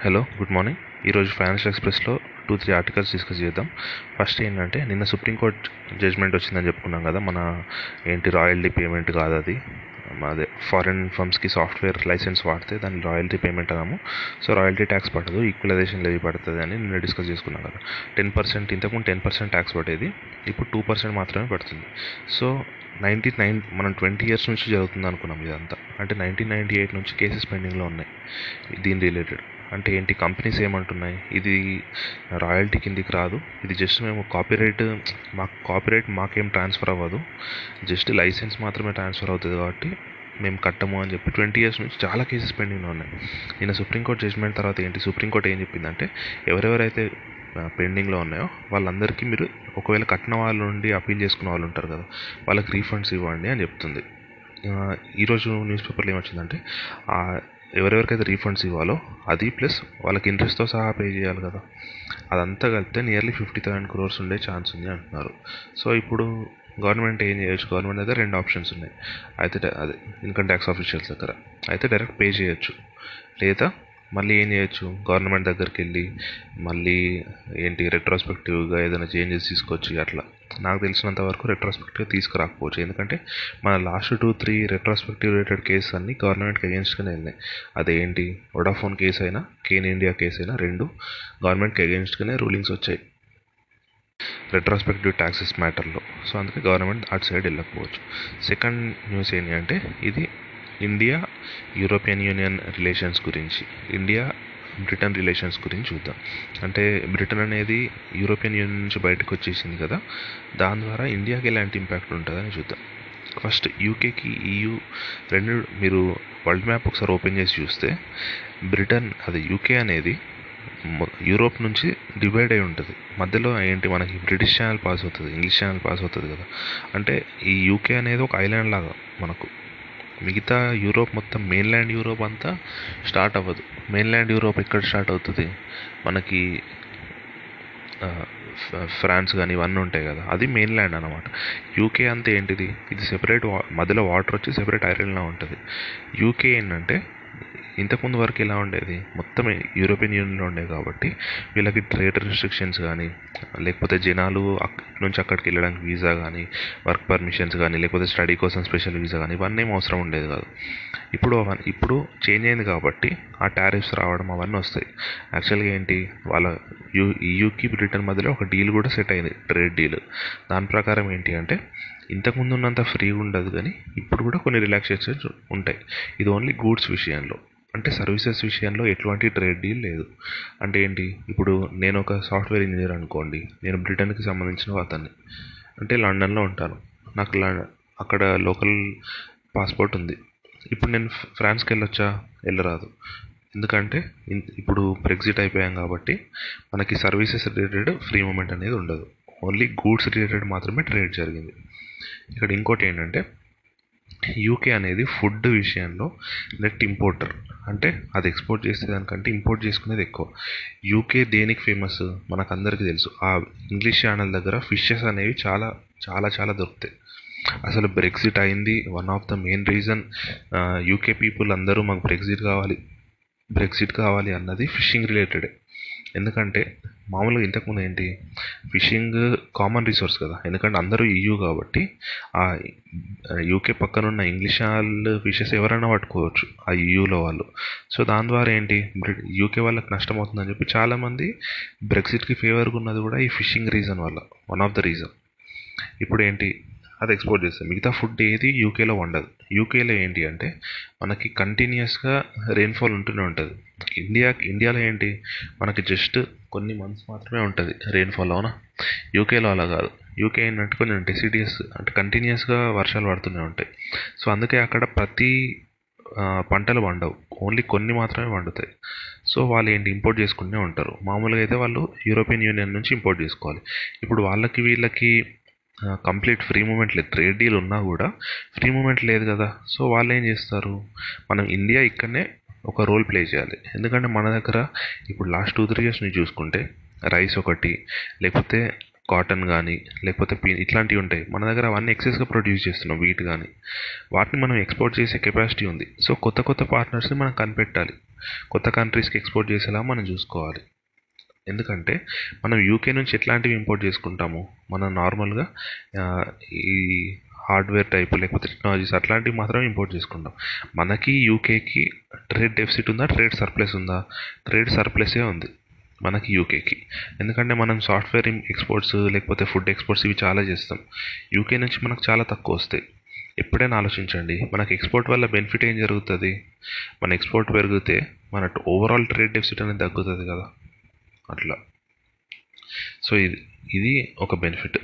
Hello, good morning. ఈరోజు financial ఎక్స్ప్రెస్లో 2-3 articles discuss చేద్దాం. ఫస్ట్ ఏంటంటే, నిన్న సుప్రీంకోర్టు జడ్జ్మెంట్ వచ్చిందని చెప్పుకున్నాం కదా, మన రాయల్టీ పేమెంట్ కాదు అది, అదే ఫారిన్ ఫర్మ్స్కి సాఫ్ట్వేర్ లైసెన్స్ వాడితే దాన్ని రాయల్టీ పేమెంట్ అన్నాము. సో రాయల్టీ ట్యాక్స్ పడదు, ఈక్వలైజేషన్ లెవీ పడుతుంది అని నిన్న డిస్కస్ చేసుకున్నాం కదా. 10%, ఇంతకుముందు 10% ట్యాక్స్ పడేది, ఇప్పుడు 2% మాత్రమే పడుతుంది. సో 99, మనం 20 years నుంచి జరుగుతుంది అనుకున్నాం ఇదంతా. అంటే 1998 నుంచి కేసెస్ పెండింగ్లో ఉన్నాయి దీని రిలేటెడ్. అంటే ఏంటి, కంపెనీస్ ఏమంటున్నాయి, ఇది రాయల్టీ కిందికి రాదు, ఇది జస్ట్ మేము కాపీరైట్ మాకేం ట్రాన్స్ఫర్ అవ్వదు, జస్ట్ లైసెన్స్ మాత్రమే ట్రాన్స్ఫర్ అవుతుంది కాబట్టి మేము కట్టము అని చెప్పి 20 years నుంచి చాలా కేసెస్ పెండింగ్లో ఉన్నాయి. నిన్న సుప్రీంకోర్టు జడ్జ్మెంట్ తర్వాత ఏంటి, సుప్రీంకోర్టు ఏం చెప్పిందంటే, ఎవరెవరైతే పెండింగ్లో ఉన్నాయో వాళ్ళందరికీ మీరు ఒకవేళ కట్టిన వాళ్ళు ఉండి అప్పీల్ చేసుకున్న వాళ్ళు ఉంటారు కదా, వాళ్ళకి రీఫండ్స్ ఇవ్వండి అని చెప్తుంది. ఈరోజు న్యూస్ పేపర్లో ఏమొచ్చిందంటే, ఎవరెవరికైతే రీఫండ్స్ ఇవ్వాలో అది ప్లస్ వాళ్ళకి ఇంట్రెస్ట్తో సహా పే చేయాలి కదా, అదంతా కలిపితే నియర్లీ 50,000 crores ఉండే ఛాన్స్ ఉంది అంటున్నారు. సో ఇప్పుడు గవర్నమెంట్ ఏం చేయొచ్చు, గవర్నమెంట్ దగ్గర 2 ఆప్షన్స్ ఉన్నాయి. అయితే అదే ఇన్కమ్ ట్యాక్స్ ఆఫీషియల్స్ దగ్గర అయితే డైరెక్ట్ పే చేయొచ్చు, లేదా మళ్ళీ ఏం చేయొచ్చు, గవర్నమెంట్ దగ్గరికి వెళ్ళి మళ్ళీ రెట్రోస్పెక్టివ్గా ఏదైనా చేంజెస్ తీసుకొచ్చి, అట్లా నాకు తెలిసినంత వరకు రెట్రోస్పెక్టివ్గా తీసుకురాకపోవచ్చు. ఎందుకంటే మన లాస్ట్ 2-3 రెట్రోస్పెక్టివ్ రిలేటెడ్ కేసెస్ అన్నీ గవర్నమెంట్కి అగెన్స్ట్గానే వెళ్ళినాయి. అదేంటి, వొడాఫోన్ కేసు అయినా, కేన్ ఇండియా కేసు అయినా 2 గవర్నమెంట్కి అగెన్స్ట్గానే రూలింగ్స్ వచ్చాయి రెట్రోస్పెక్టివ్ ట్యాక్సెస్ మ్యాటర్లో. సో అందుకే గవర్నమెంట్ అటు సైడ్ వెళ్ళకపోవచ్చు. సెకండ్ న్యూస్ ఏంటి అంటే, ఇది ఇండియా యూరోపియన్ యూనియన్ రిలేషన్స్ గురించి, ఇండియా బ్రిటన్ రిలేషన్స్ గురించి చూద్దాం. అంటే బ్రిటన్ అనేది యూరోపియన్ యూనియన్ నుంచి బయటకు వచ్చేసింది కదా, దాని ద్వారా ఇండియాకి ఎలాంటి ఇంపాక్ట్ ఉంటుందని చూద్దాం. ఫస్ట్ యూకేకి EU 2, మీరు వరల్డ్ మ్యాప్ ఒకసారి ఓపెన్ చేసి చూస్తే, బ్రిటన్ అదే యూకే అనేది యూరోప్ నుంచి డివైడ్ అయి ఉంటుంది. మధ్యలో మనకి బ్రిటిష్ ఛానల్ పాస్ అవుతుంది, ఇంగ్లీష్ ఛానల్ పాస్ అవుతుంది కదా. అంటే ఈ యూకే అనేది ఒక ఐలాండ్ లాగా మనకు, మిగతా యూరోప్ మొత్తం మెయిన్ల్యాండ్ యూరోప్ అంతా స్టార్ట్ అవ్వదు. మెయిన్ల్యాండ్ యూరోప్ ఎక్కడ స్టార్ట్ అవుతుంది, మనకి ఫ్రాన్స్ కానీ ఇవన్నీ ఉంటాయి కదా, అది మెయిన్ల్యాండ్ అనమాట. యూకే అంతా ఇది సెపరేట్, మధ్యలో వాటర్ వచ్చి సెపరేట్ ఐలాండ్లా ఉంటుంది. యూకే ఇంతకుముందు వరకు ఎలా ఉండేది, మొత్తం యూరోపియన్ యూనియన్లో ఉండేది కాబట్టి వీళ్ళకి ట్రేడ్ రిస్ట్రిక్షన్స్ కానీ, లేకపోతే జనాలు నుంచి అక్కడికి వెళ్ళడానికి వీసా కానీ, వర్క్ పర్మిషన్స్ కానీ, లేకపోతే స్టడీ కోసం స్పెషల్ వీసా కానీ, ఇవన్నీ ఏం అవసరం ఉండేది కాదు. ఇప్పుడు చేంజ్ అయింది కాబట్టి ఆ టారిఫ్స్ రావడం అవన్నీ వస్తాయి. యాక్చువల్గా వాళ్ళ EUకి బ్రిటన్ మధ్యలో ఒక డీల్ కూడా సెట్ అయింది, ట్రేడ్ డీల్. దాని ప్రకారం అంటే ఇంతకుముందు ఉన్నంత ఫ్రీగా ఉండదు, కానీ ఇప్పుడు కూడా కొన్ని రిలాక్సేషన్స్ ఉంటాయి. ఇది ఓన్లీ గూడ్స్ విషయంలో, అంటే సర్వీసెస్ విషయంలో ఎటువంటి ట్రేడ్ డీల్ లేదు. అంటే ఇప్పుడు నేను ఒక సాఫ్ట్వేర్ ఇంజనీర్ అనుకోండి, నేను బ్రిటన్కి సంబంధించిన అతన్ని, అంటే లండన్లో ఉంటాను, నాకు అక్కడ లోకల్ పాస్పోర్ట్ ఉంది. ఇప్పుడు నేను ఫ్రాన్స్కి వెళ్ళొచ్చా, వెళ్ళరాదు. ఎందుకంటే ఇప్పుడు బ్రెగ్జిట్ అయిపోయాం కాబట్టి మనకి సర్వీసెస్ రిలేటెడ్ ఫ్రీ మూమెంట్ అనేది ఉండదు, ఓన్లీ గూడ్స్ రిలేటెడ్ మాత్రమే ట్రేడ్ జరిగింది. ఇక్కడ ఇంకోటి యూకే అనేది ఫుడ్ విషయంలో నెట్ ఇంపోర్టర్, అంటే అది ఎక్స్పోర్ట్ చేసే దానికంటే ఇంపోర్ట్ చేసుకునేది ఎక్కువ. యూకే దేనికి ఫేమస్ మనకు అందరికీ తెలుసు, ఆ ఇంగ్లీష్ ఛానల్ దగ్గర ఫిషెస్ అనేవి చాలా చాలా చాలా దొరుకుతాయి. అసలు బ్రెగ్జిట్ అయింది one of the main reason. UK people అందరూ మాకు బ్రెగ్జిట్ కావాలి అన్నది ఫిషింగ్ రిలేటెడే. ఎందుకంటే మామూలుగా ఇంతకుముందు ఫిషింగ్ కామన్ రిసోర్స్ కదా, ఎందుకంటే అందరూ EU కాబట్టి ఆ యూకే పక్కనున్న ఇంగ్లీష్ వాళ్ళు ఫిషెస్ ఎవరైనా పట్టుకోవచ్చు ఆ EUలో వాళ్ళు. సో దాని ద్వారా యూకే వాళ్ళకి నష్టం అవుతుందని చెప్పి చాలామంది బ్రెగ్జిట్కి ఫేవర్గా ఉన్నది కూడా ఈ ఫిషింగ్ రీజన్ వల్ల, వన్ ఆఫ్ ద రీజన్. ఇప్పుడు అది ఎక్స్పోర్ట్ చేస్తాం, మిగతా ఫుడ్ ఏది యూకేలో ఉండదు. యూకేలో మనకి కంటిన్యూస్గా రెయిన్ఫాల్ ఉంటూనే ఉంటుంది. ఇండియాలో మనకి జస్ట్ కొన్ని మంత్స్ మాత్రమే ఉంటుంది రెయిన్ఫాల్, అవునా? యూకేలో అలా కాదు. యూకే కొంచెం డెసిడియస్, అంటే కంటిన్యూస్గా వర్షాలు పడుతూనే ఉంటాయి. సో అందుకే అక్కడ ప్రతి పంటలు పండవు, ఓన్లీ కొన్ని మాత్రమే పండుతాయి. సో వాళ్ళు ఇంపోర్ట్ చేసుకుంటూనే ఉంటారు. మామూలుగా అయితే వాళ్ళు యూరోపియన్ యూనియన్ నుంచి ఇంపోర్ట్ చేసుకోవాలి. ఇప్పుడు వాళ్ళకి వీళ్ళకి కంప్లీట్ ఫ్రీ మూమెంట్ లేదు, ట్రేడ్ డీల్ ఉన్నా కూడా ఫ్రీ మూమెంట్ లేదు కదా. సో వాళ్ళు ఏం చేస్తారు, మనం ఇండియా ఇక్కడనే ఒక రోల్ ప్లే చేయాలి. ఎందుకంటే మన దగ్గర ఇప్పుడు లాస్ట్ 2-3 years నుంచి చూసుకుంటే రైస్ ఒకటి, లేకపోతే కాటన్ కానీ లేకపోతే ఇట్లాంటివి ఉంటాయి. మన దగ్గర అవన్నీ ఎక్సెస్గా ప్రొడ్యూస్ చేస్తున్నాం వీట్ కానీ, వాటిని మనం ఎక్స్పోర్ట్ చేసే కెపాసిటీ ఉంది. సో కొత్త కొత్త పార్ట్నర్స్ని మనం కనిపెట్టాలి, కొత్త కంట్రీస్కి ఎక్స్పోర్ట్ చేసేలా మనం చూసుకోవాలి. ఎందుకంటే మనం యూకే నుంచి ఎట్లాంటివి ఇంపోర్ట్ చేసుకుంటాము, మనం నార్మల్గా ఈ హార్డ్వేర్ టైప్ లేకపోతే టెక్నాలజీస్ అట్లాంటివి మాత్రమే ఇంపోర్ట్ చేసుకుంటాం. మనకి యూకేకి ట్రేడ్ డెఫిసిట్ ఉందా, ట్రేడ్ సర్ప్లస్ ఉందా? ట్రేడ్ సర్ప్లసే ఉంది మనకి యూకేకి. ఎందుకంటే మనం సాఫ్ట్వేర్ ఎక్స్పోర్ట్స్ లేకపోతే ఫుడ్ ఎక్స్పోర్ట్స్ ఇవి చాలా చేస్తాం. యూకే నుంచి మనకు చాలా తక్కువ వస్తాయి. ఎప్పుడైనా ఆలోచించండి, మనకు ఎక్స్పోర్ట్ వల్ల బెనిఫిట్ ఏం జరుగుతుంది? మన ఎక్స్పోర్ట్ పెరిగితే మన ఓవరాల్ ట్రేడ్ డెఫిసిట్ అనేది తగ్గుతుంది కదా, అట్లా. సో ఇది ఒక బెనిఫిట్.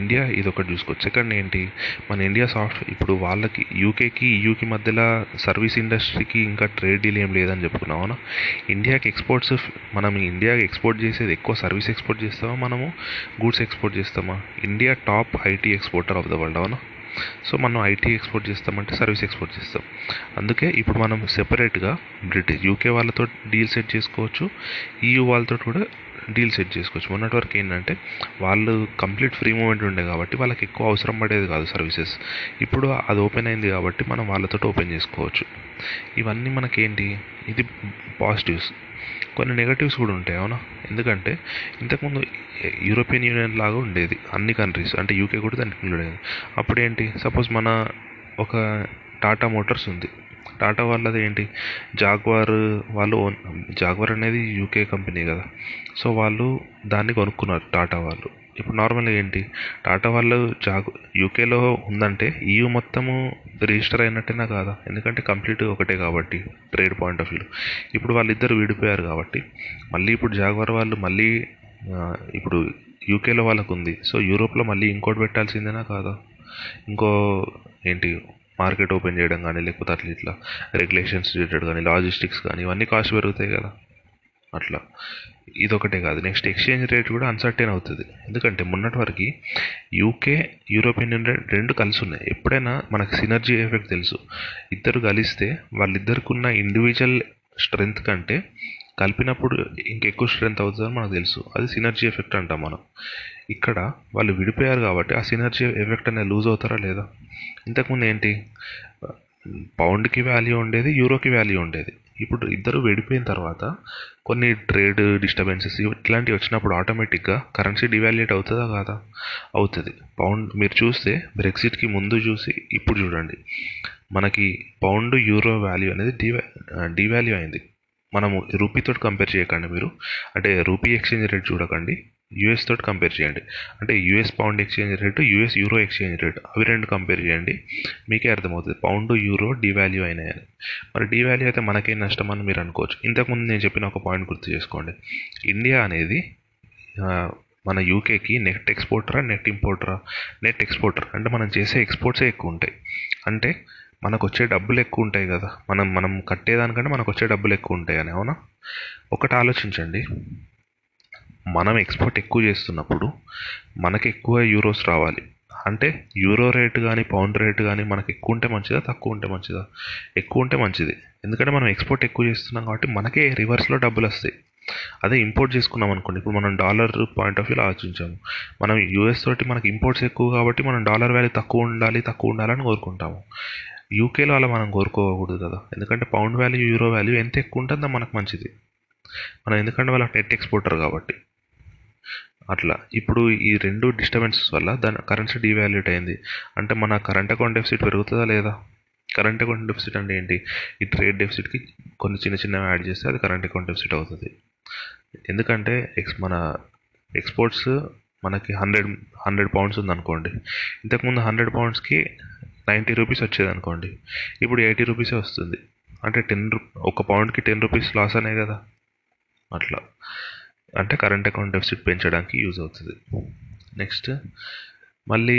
ఇండియా ఇది ఒకటి చూసుకోవచ్చు. సెకండ్ ఏంటి, మన ఇండియా ఇప్పుడు వాళ్ళకి యూకేకి ఈయూకి మధ్యలో సర్వీస్ ఇండస్ట్రీకి ఇంకా ట్రేడ్ డీల్ ఏం లేదని చెప్పుకున్నాం, అవునా? ఇండియాకి ఎక్స్పోర్ట్స్, మనం ఇండియాకి ఎక్స్పోర్ట్ చేసేది ఎక్కువ సర్వీస్ ఎక్స్పోర్ట్ చేస్తామా, మనము గూడ్స్ ఎక్స్పోర్ట్ చేస్తామా? India top IT exporter of the world, అవునా? సో మనం ఐటీ ఎక్స్పోర్ట్ చేస్తామంటే సర్వీస్ ఎక్స్పోర్ట్ చేస్తాం. అందుకే ఇప్పుడు మనం సెపరేట్గా బ్రిటిష్ యూకే వాళ్ళతో డీల్ సెట్ చేసుకోవచ్చు, ఈయూ వాళ్ళతో కూడా డీల్ సెట్ చేసుకోవచ్చు. మొన్నటి వరకు ఏంటంటే వాళ్ళు కంప్లీట్ ఫ్రీ మూవ్మెంట్ ఉండే కాబట్టి వాళ్ళకి ఎక్కువ అవసరం పడేది కాదు సర్వీసెస్. ఇప్పుడు అది ఓపెన్ అయింది కాబట్టి మనం వాళ్ళతో ఓపెన్ చేసుకోవచ్చు. ఇవన్నీ మనకేంటి, ఇది పాజిటివ్స్. కొన్ని నెగటివ్స్ కూడా ఉంటాయి, అవునా? ఎందుకంటే ఇంతకుముందు యూరోపియన్ యూనియన్ లాగా ఉండేది అన్ని కంట్రీస్, అంటే యూకే కూడా దానికి ఉండేది. అప్పుడు ఏంటి, సపోజ్ మన ఒక టాటా మోటార్స్ ఉంది, టాటా వాళ్ళది ఏంటి జాగ్వార్, వాళ్ళు ఓన్ జాగ్వార్ అనేది యూకే కంపెనీ కదా, సో వాళ్ళు దాన్ని కొనుక్కున్నారు టాటా వాళ్ళు. ఇప్పుడు నార్మల్గా ఏంటి, టాటా వాళ్ళు యూకేలో ఉందంటే ఈయూ మొత్తము రిజిస్టర్ అయినట్టేనా కాదా? ఎందుకంటే కంప్లీట్ ఒకటే కాబట్టి ట్రేడ్ పాయింట్ ఆఫ్ వ్యూలో. ఇప్పుడు వాళ్ళిద్దరు విడిపోయారు కాబట్టి మళ్ళీ ఇప్పుడు జాగ్వార్ వాళ్ళు మళ్ళీ ఇప్పుడు యూకేలో వాళ్ళకు ఉంది, సో యూరోప్లో మళ్ళీ ఇంకోటి పెట్టాల్సిందేనా కాదా? ఇంకో ఏంటి మార్కెట్ ఓపెన్ చేయడం కానీ లేకపోతే అట్లా ఇట్లా రెగ్యులేషన్స్ రిలేటెడ్ కానీ లాజిస్టిక్స్ కానీ ఇవన్నీ కాస్ట్ పెరుగుతాయి కదా, అట్లా. ఇదొకటే కాదు, నెక్స్ట్ ఎక్స్చేంజ్ రేట్ కూడా అన్సర్టైన్ అవుతుంది. ఎందుకంటే మొన్నటి వరకు యూకే యూరోపియన్ యూనియన్ రెండు కలిసి ఉన్నాయి. ఎప్పుడైనా మనకు సినర్జీ ఎఫెక్ట్ తెలుసు, ఇద్దరు కలిస్తే వాళ్ళిద్దరికి ఉన్న ఇండివిజువల్ స్ట్రెంగ్త్ కంటే కలిపినప్పుడు ఇంకెక్కువ స్ట్రెంగ్త్ అవుతుందని మనకు తెలుసు, అది సినర్జీ ఎఫెక్ట్ అంటాం మనం. ఇక్కడ వాళ్ళు విడిపోయారు కాబట్టి ఆ సినర్జీ ఎఫెక్ట్ అనేది లూజ్ అవుతారా లేదా? ఇంతకుముందు ఏంటి, పౌండ్కి వాల్యూ ఉండేది, యూరోకి వాల్యూ ఉండేది. ఇప్పుడు ఇద్దరు విడిపోయిన తర్వాత కొన్ని ట్రేడ్ డిస్టర్బెన్సెస్ ఇట్లాంటివి వచ్చినప్పుడు ఆటోమేటిక్గా కరెన్సీ డివాల్యుయేట్ అవుతుందా కాదా? అవుతుంది. పౌండ్ మీరు చూస్తే బ్రెగ్జిట్కి ముందు చూసి ఇప్పుడు చూడండి, మనకి పౌండ్ యూరో వాల్యూ అనేది డివాల్యూ అయింది. మనము రూపీతో కంపేర్ చేయకండి మీరు, అంటే రూపీ ఎక్స్చేంజ్ రేట్ చూడకండి, యూఎస్ తోటి కంపేర్ చేయండి. అంటే US pound exchange rate, US euro exchange rate, అవి రెండు కంపేర్ చేయండి, మీకే అర్థమవుతుంది పౌండ్ యూరో డివాల్యూ అయినాయని. మరి డివాల్యూ అయితే మనకేం నష్టం అని మీరు అనుకోవచ్చు. ఇంతకుముందు నేను చెప్పిన ఒక పాయింట్ గుర్తు చేసుకోండి, ఇండియా అనేది మన యూకేకి నెట్ ఎక్స్పోర్టరా నెట్ ఇంపోర్టరా? Net exporter. అంటే మనం చేసే ఎక్స్పోర్ట్సే ఎక్కువ ఉంటాయి, అంటే మనకు వచ్చే డబ్బులు ఎక్కువ ఉంటాయి కదా, మనం కట్టేదానికంటే మనకు వచ్చే డబ్బులు ఎక్కువ ఉంటాయి అని, అవునా? ఒకటి ఆలోచించండి, మనం ఎక్స్పోర్ట్ ఎక్కువ చేస్తున్నప్పుడు మనకి ఎక్కువ యూరోస్ రావాలి అంటే యూరో రేట్ కానీ పౌండ్ రేట్ కానీ మనకు ఎక్కువ ఉంటే మంచిదా, తక్కువ ఉంటే మంచిదా? ఎక్కువ ఉంటే మంచిది. ఎందుకంటే మనం ఎక్స్పోర్ట్ ఎక్కువ చేస్తున్నాం కాబట్టి మనకే రివర్స్లో డబ్బులు వస్తాయి. అదే ఇంపోర్ట్ చేసుకున్నాం అనుకోండి, ఇప్పుడు మనం డాలర్ పాయింట్ ఆఫ్ వ్యూలో ఆలోచించాము, మనం యూఎస్ తోటి మనకి ఇంపోర్ట్స్ ఎక్కువ కాబట్టి మనం డాలర్ వాల్యూ తక్కువ ఉండాలని కోరుకుంటాము. యూకేలో అలా మనం కోరుకోకూడదు కదా, ఎందుకంటే పౌండ్ వాల్యూ యూరో వాల్యూ ఎంత ఎక్కువ ఉంటుందో మనకు మంచిది, మనం ఎందుకంటే వాళ్ళకి నెట్ ఎక్స్పోర్టర్ కాబట్టి. అట్లా ఇప్పుడు ఈ రెండు డిస్టర్బెన్సెస్ వల్ల దాని కరెన్సీ డివాల్యూట్ అయింది. అంటే మన కరెంట్ అకౌంట్ డెఫిసిట్ పెరుగుతుందా లేదా? కరెంట్ అకౌంట్ డెఫిసిట్ అంటే ఏంటి, ఈ ట్రేడ్ డెఫిసిట్కి కొన్ని చిన్నవి యాడ్ చేస్తే అది కరెంట్ అకౌంట్ డెఫిసిట్ అవుతుంది. ఎందుకంటే మన ఎక్స్పోర్ట్స్ మనకి 100 పౌండ్స్ ఉందనుకోండి, ఇంతకుముందు 100 పౌండ్స్కి 90 రూపీస్ వచ్చేది అనుకోండి, ఇప్పుడు 80 రూపీసే వస్తుంది. అంటే 1 పౌండ్కి 10 రూపీస్ లాస్ అనే కదా, అట్లా. అంటే కరెంట్ అకౌంట్ డెఫిసిట్ పెంచడానికి యూజ్ అవుతుంది. నెక్స్ట్ మళ్ళీ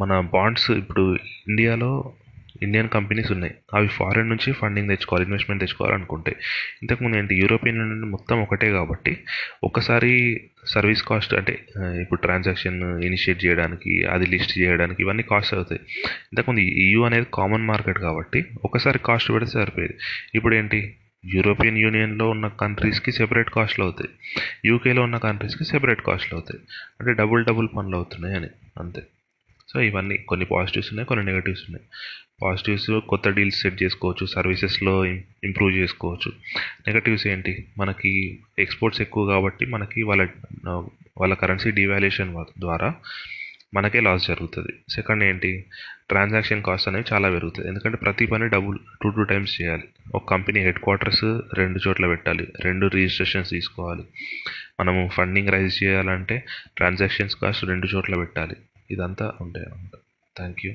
మన బాండ్స్, ఇప్పుడు ఇండియాలో ఇండియన్ కంపెనీస్ ఉన్నాయి, అవి ఫారెన్ నుంచి ఫండింగ్ తెచ్చుకోవాలి, ఇన్వెస్ట్మెంట్ తెచ్చుకోవాలనుకుంటే. ఇంతకుముందు ఏంటి, యూరోపియన్ యూనియన్ మొత్తం ఒకటే కాబట్టి ఒకసారి సర్వీస్ కాస్ట్, అంటే ఇప్పుడు ట్రాన్సాక్షన్ ఇనిషియేట్ చేయడానికి అది లిస్ట్ చేయడానికి ఇవన్నీ కాస్ట్ అవుతాయి. ఇంతకుముందు ఈయూ అనేది కామన్ మార్కెట్ కాబట్టి ఒకసారి కాస్ట్ పెడితే సరిపోయేది. ఇప్పుడు ఏంటి, యూరోపియన్ యూనియన్లో ఉన్న కంట్రీస్కి సెపరేట్ కాస్ట్లు అవుతాయి, యూకేలో ఉన్న కంట్రీస్కి సెపరేట్ కాస్ట్లు అవుతాయి, అంటే డబుల్ పనులు అవుతున్నాయి అని, అంతే. సో ఇవన్నీ కొన్ని పాజిటివ్స్ ఉన్నాయి, కొన్ని నెగటివ్స్ ఉన్నాయి. పాజిటివ్స్ కొత్త డీల్స్ సెట్ చేసుకోవచ్చు, సర్వీసెస్లో ఇంప్రూవ్ చేసుకోవచ్చు. నెగటివ్స్ ఏంటి, మనకి ఎక్స్పోర్ట్స్ ఎక్కువ కాబట్టి మనకి వాళ్ళ కరెన్సీ డివాల్యుయేషన్ ద్వారా మనకే లాస్ జరుగుతుంది. సెకండ్ ఏంటి, ట్రాన్సాక్షన్ కాస్ట్ అనేవి చాలా పెరుగుతుంది, ఎందుకంటే ప్రతి పని టూ టైమ్స్ చేయాలి. ఒక కంపెనీ హెడ్ క్వార్టర్స్ 2 చోట్ల పెట్టాలి, 2 రిజిస్ట్రేషన్స్ తీసుకోవాలి, మనము ఫండింగ్ రైజ్ చేయాలంటే ట్రాన్సాక్షన్స్ కాస్ట్ 2 చోట్ల పెట్టాలి, ఇదంతా ఉంటాయి అన్నమాట. Thank you.